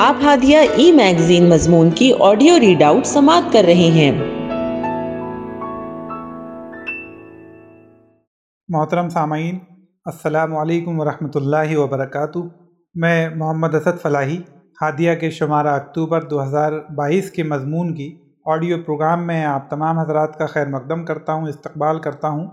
آپ ہادیہ ای میگزین مضمون کی آڈیو ریڈ آؤٹ سماعت کر رہے ہیں۔ محترم سامعین، السلام علیکم ورحمۃ اللہ وبرکاتہ۔ میں محمد اسد فلاحی ہادیہ کے شمارہ اکتوبر 2022 کے مضمون کی آڈیو پروگرام میں آپ تمام حضرات کا خیر مقدم کرتا ہوں، استقبال کرتا ہوں۔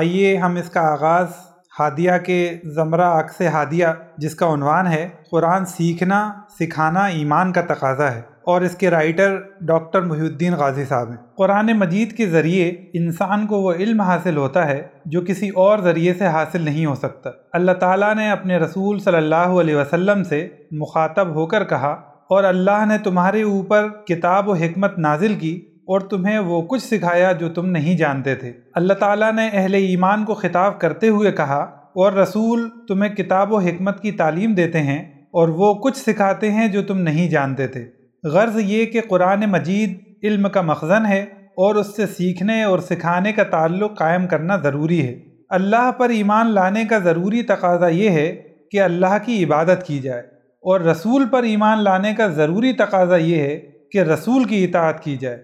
آئیے ہم اس کا آغاز ہادیہ کے زمرہ عکس ہادیہ، جس کا عنوان ہے قرآن سیکھنا سکھانا ایمان کا تقاضا ہے، اور اس کے رائٹر ڈاکٹر محی الدین غازی صاحب ہیں۔ قرآن مجید کے ذریعے انسان کو وہ علم حاصل ہوتا ہے جو کسی اور ذریعے سے حاصل نہیں ہو سکتا۔ اللہ تعالیٰ نے اپنے رسول صلی اللہ علیہ وسلم سے مخاطب ہو کر کہا، اور اللہ نے تمہارے اوپر کتاب و حکمت نازل کی اور تمہیں وہ کچھ سکھایا جو تم نہیں جانتے تھے۔ اللہ تعالیٰ نے اہل ایمان کو خطاب کرتے ہوئے کہا، اور رسول تمہیں کتاب و حکمت کی تعلیم دیتے ہیں اور وہ کچھ سکھاتے ہیں جو تم نہیں جانتے تھے۔ غرض یہ کہ قرآن مجید علم کا مخزن ہے اور اس سے سیکھنے اور سکھانے کا تعلق قائم کرنا ضروری ہے۔ اللہ پر ایمان لانے کا ضروری تقاضا یہ ہے کہ اللہ کی عبادت کی جائے، اور رسول پر ایمان لانے کا ضروری تقاضا یہ ہے کہ رسول کی اطاعت کی جائے۔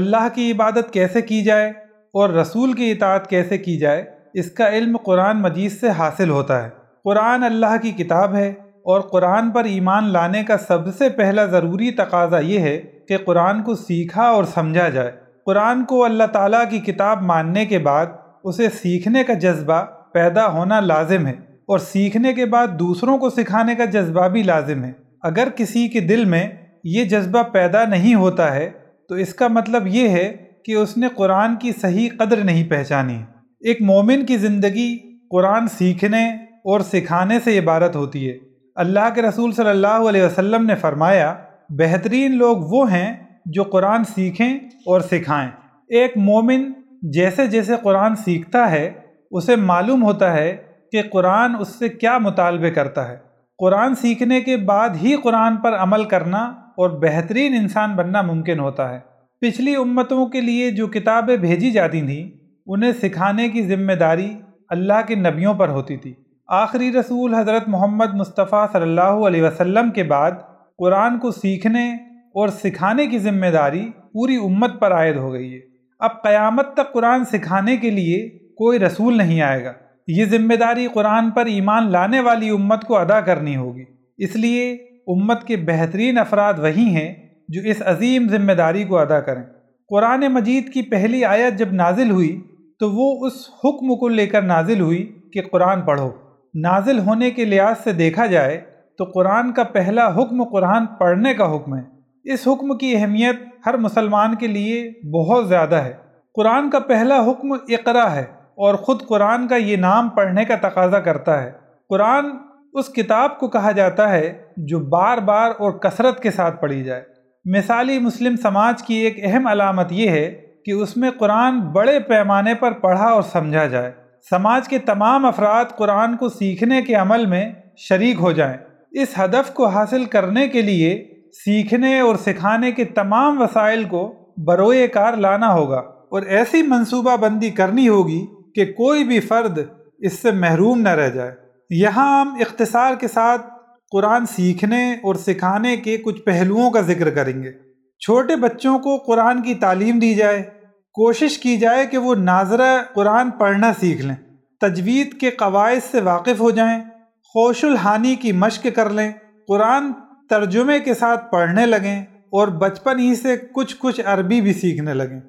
اللہ کی عبادت کیسے کی جائے اور رسول کی اطاعت کیسے کی جائے، اس کا علم قرآن مجید سے حاصل ہوتا ہے۔ قرآن اللہ کی کتاب ہے، اور قرآن پر ایمان لانے کا سب سے پہلا ضروری تقاضا یہ ہے کہ قرآن کو سیکھا اور سمجھا جائے۔ قرآن کو اللہ تعالیٰ کی کتاب ماننے کے بعد اسے سیکھنے کا جذبہ پیدا ہونا لازم ہے، اور سیکھنے کے بعد دوسروں کو سکھانے کا جذبہ بھی لازم ہے۔ اگر کسی کے دل میں یہ جذبہ پیدا نہیں ہوتا ہے تو اس کا مطلب یہ ہے کہ اس نے قرآن کی صحیح قدر نہیں پہچانی۔ ایک مومن کی زندگی قرآن سیکھنے اور سکھانے سے عبارت ہوتی ہے۔ اللہ کے رسول صلی اللہ علیہ وسلم نے فرمایا، بہترین لوگ وہ ہیں جو قرآن سیکھیں اور سکھائیں۔ ایک مومن جیسے جیسے قرآن سیکھتا ہے اسے معلوم ہوتا ہے کہ قرآن اس سے کیا مطالبے کرتا ہے۔ قرآن سیکھنے کے بعد ہی قرآن پر عمل کرنا اور بہترین انسان بننا ممکن ہوتا ہے۔ پچھلی امتوں کے لیے جو کتابیں بھیجی جاتی تھیں، انہیں سکھانے کی ذمہ داری اللہ کے نبیوں پر ہوتی تھی۔ آخری رسول حضرت محمد مصطفیٰ صلی اللہ علیہ وسلم کے بعد قرآن کو سیکھنے اور سکھانے کی ذمہ داری پوری امت پر عائد ہو گئی ہے۔ اب قیامت تک قرآن سکھانے کے لیے کوئی رسول نہیں آئے گا۔ یہ ذمہ داری قرآن پر ایمان لانے والی امت کو ادا کرنی ہوگی۔ اس لیے امت کے بہترین افراد وہی ہیں جو اس عظیم ذمہ داری کو ادا کریں۔ قرآن مجید کی پہلی آیت جب نازل ہوئی تو وہ اس حکم کو لے کر نازل ہوئی کہ قرآن پڑھو۔ نازل ہونے کے لحاظ سے دیکھا جائے تو قرآن کا پہلا حکم قرآن پڑھنے کا حکم ہے۔ اس حکم کی اہمیت ہر مسلمان کے لیے بہت زیادہ ہے۔ قرآن کا پہلا حکم اقرا ہے، اور خود قرآن کا یہ نام پڑھنے کا تقاضا کرتا ہے۔ قرآن اس کتاب کو کہا جاتا ہے جو بار بار اور کثرت کے ساتھ پڑھی جائے۔ مثالی مسلم سماج کی ایک اہم علامت یہ ہے کہ اس میں قرآن بڑے پیمانے پر پڑھا اور سمجھا جائے۔ سماج کے تمام افراد قرآن کو سیکھنے کے عمل میں شریک ہو جائیں۔ اس ہدف کو حاصل کرنے کے لیے سیکھنے اور سکھانے کے تمام وسائل کو بروئے کار لانا ہوگا، اور ایسی منصوبہ بندی کرنی ہوگی کہ کوئی بھی فرد اس سے محروم نہ رہ جائے۔ یہاں ہم اختصار کے ساتھ قرآن سیکھنے اور سکھانے کے کچھ پہلوؤں کا ذکر کریں گے۔ چھوٹے بچوں کو قرآن کی تعلیم دی جائے، کوشش کی جائے کہ وہ ناظرہ قرآن پڑھنا سیکھ لیں، تجوید کے قواعد سے واقف ہو جائیں، خوش الحانی کی مشق کر لیں، قرآن ترجمے کے ساتھ پڑھنے لگیں، اور بچپن ہی سے کچھ عربی بھی سیکھنے لگیں۔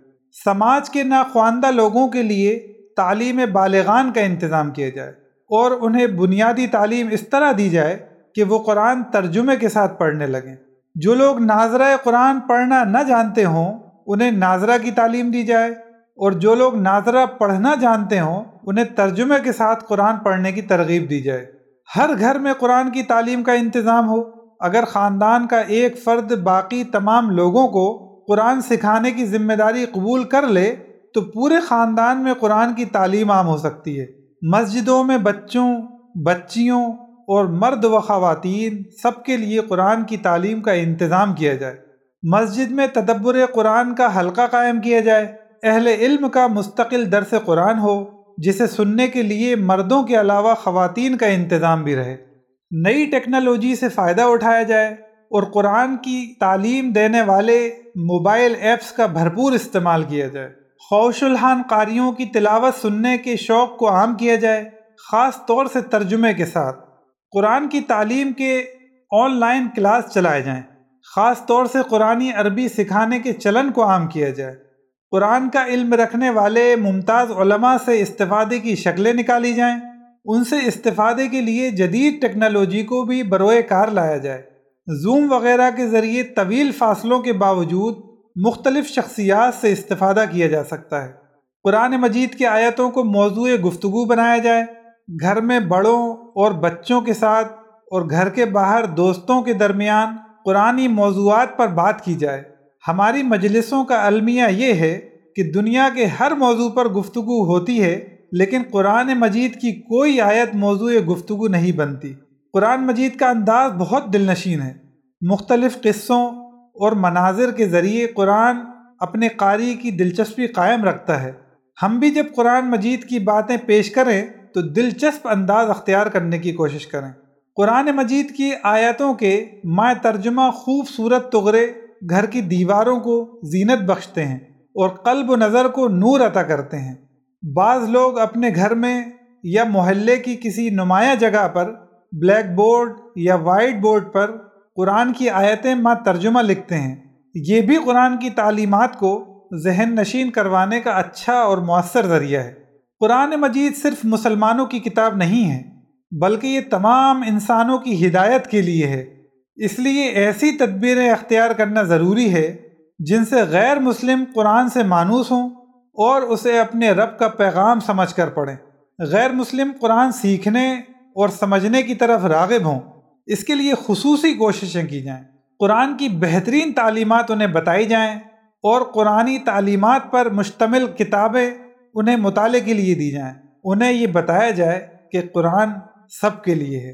سماج کے ناخواندہ لوگوں کے لیے تعلیم بالغان کا انتظام کیا جائے، اور انہیں بنیادی تعلیم اس طرح دی جائے کہ وہ قرآن ترجمے کے ساتھ پڑھنے لگیں۔ جو لوگ ناظرہ قرآن پڑھنا نہ جانتے ہوں، انہیں ناظرہ کی تعلیم دی جائے، اور جو لوگ ناظرہ پڑھنا جانتے ہوں، انہیں ترجمے کے ساتھ قرآن پڑھنے کی ترغیب دی جائے۔ ہر گھر میں قرآن کی تعلیم کا انتظام ہو۔ اگر خاندان کا ایک فرد باقی تمام لوگوں کو قرآن سکھانے کی ذمہ داری قبول کر لے تو پورے خاندان میں قرآن کی تعلیم عام ہو سکتی ہے۔ مسجدوں میں بچوں، بچیوں اور مرد و خواتین سب کے لیے قرآن کی تعلیم کا انتظام کیا جائے۔ مسجد میں تدبر قرآن کا حلقہ قائم کیا جائے۔ اہل علم کا مستقل درس قرآن ہو، جسے سننے کے لیے مردوں کے علاوہ خواتین کا انتظام بھی رہے۔ نئی ٹیکنالوجی سے فائدہ اٹھایا جائے، اور قرآن کی تعلیم دینے والے موبائل ایپس کا بھرپور استعمال کیا جائے، خوش الحان قاریوں کی تلاوت سننے کے شوق کو عام کیا جائے، خاص طور سے ترجمے کے ساتھ قرآن کی تعلیم کے آن لائن کلاس چلائے جائیں، خاص طور سے قرآنی عربی سکھانے کے چلن کو عام کیا جائے، قرآن کا علم رکھنے والے ممتاز علماء سے استفادے کی شکلیں نکالی جائیں، ان سے استفادے کے لیے جدید ٹیکنالوجی کو بھی بروئے کار لایا جائے۔ زوم وغیرہ کے ذریعے طویل فاصلوں کے باوجود مختلف شخصیات سے استفادہ کیا جا سکتا ہے۔ قرآن مجید کی آیتوں کو موضوع گفتگو بنایا جائے، گھر میں بڑوں اور بچوں کے ساتھ اور گھر کے باہر دوستوں کے درمیان قرآنی موضوعات پر بات کی جائے۔ ہماری مجلسوں کا المیہ یہ ہے کہ دنیا کے ہر موضوع پر گفتگو ہوتی ہے، لیکن قرآن مجید کی کوئی آیت موضوع گفتگو نہیں بنتی۔ قرآن مجید کا انداز بہت دل نشین ہے، مختلف قصوں اور مناظر کے ذریعے قرآن اپنے قاری کی دلچسپی قائم رکھتا ہے۔ ہم بھی جب قرآن مجید کی باتیں پیش کریں تو دلچسپ انداز اختیار کرنے کی کوشش کریں۔ قرآن مجید کی آیتوں کے ماء ترجمہ خوبصورت تغرے گھر کی دیواروں کو زینت بخشتے ہیں اور قلب و نظر کو نور عطا کرتے ہیں۔ بعض لوگ اپنے گھر میں یا محلے کی کسی نمایاں جگہ پر بلیک بورڈ یا وائٹ بورڈ پر قرآن کی آیتیں ماں ترجمہ لکھتے ہیں۔ یہ بھی قرآن کی تعلیمات کو ذہن نشین کروانے کا اچھا اور مؤثر ذریعہ ہے۔ قرآن مجید صرف مسلمانوں کی کتاب نہیں ہے، بلکہ یہ تمام انسانوں کی ہدایت کے لیے ہے۔ اس لیے ایسی تدبیریں اختیار کرنا ضروری ہے جن سے غیر مسلم قرآن سے مانوس ہوں اور اسے اپنے رب کا پیغام سمجھ کر پڑھیں، غیر مسلم قرآن سیکھنے اور سمجھنے کی طرف راغب ہوں۔ اس کے لیے خصوصی کوششیں کی جائیں، قرآن کی بہترین تعلیمات انہیں بتائی جائیں اور قرآنی تعلیمات پر مشتمل کتابیں انہیں مطالعے کے لیے دی جائیں، انہیں یہ بتایا جائے کہ قرآن سب کے لیے ہے۔